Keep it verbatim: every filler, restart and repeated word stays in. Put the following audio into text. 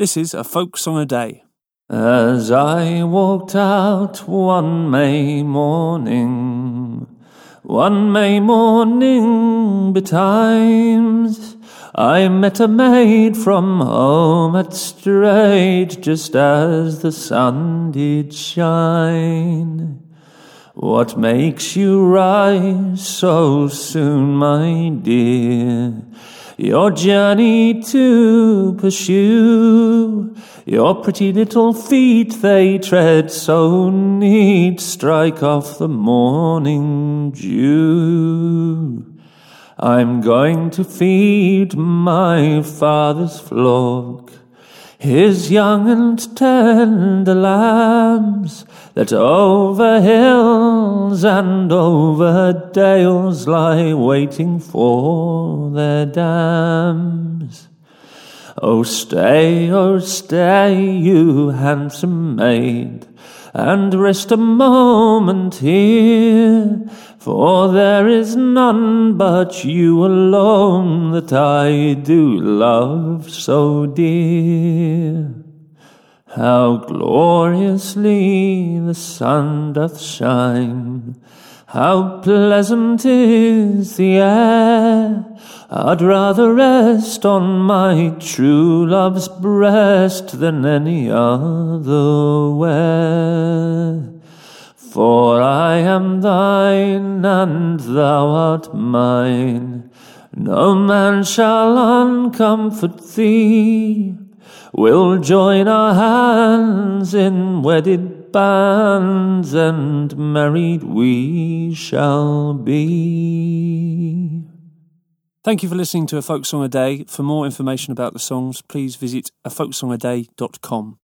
This is A Folk Song A Day. As I walked out one May morning, one May morning betimes, I met a maid from home at Straight, just as the sun did shine. What makes you rise so soon, my dear? Your journey to pursue, your pretty little feet, they tread so neat, strike off the morning dew. I'm going to feed my father's flock, his young and tender lambs, that over hills and over dales lie waiting for their dams. Oh stay, oh stay, you handsome maid, and rest a moment here, for there is none but you alone that I do love so dear. How gloriously the sun doth shine, how pleasant is the air, I'd rather rest on my true love's breast than any other where. For I am thine and thou art mine, no man shall uncomfort thee. We'll join our hands in wedded bands, and married we shall be. Thank you for listening to A Folk Song A Day. For more information about the songs, please visit a folk song a day dot com.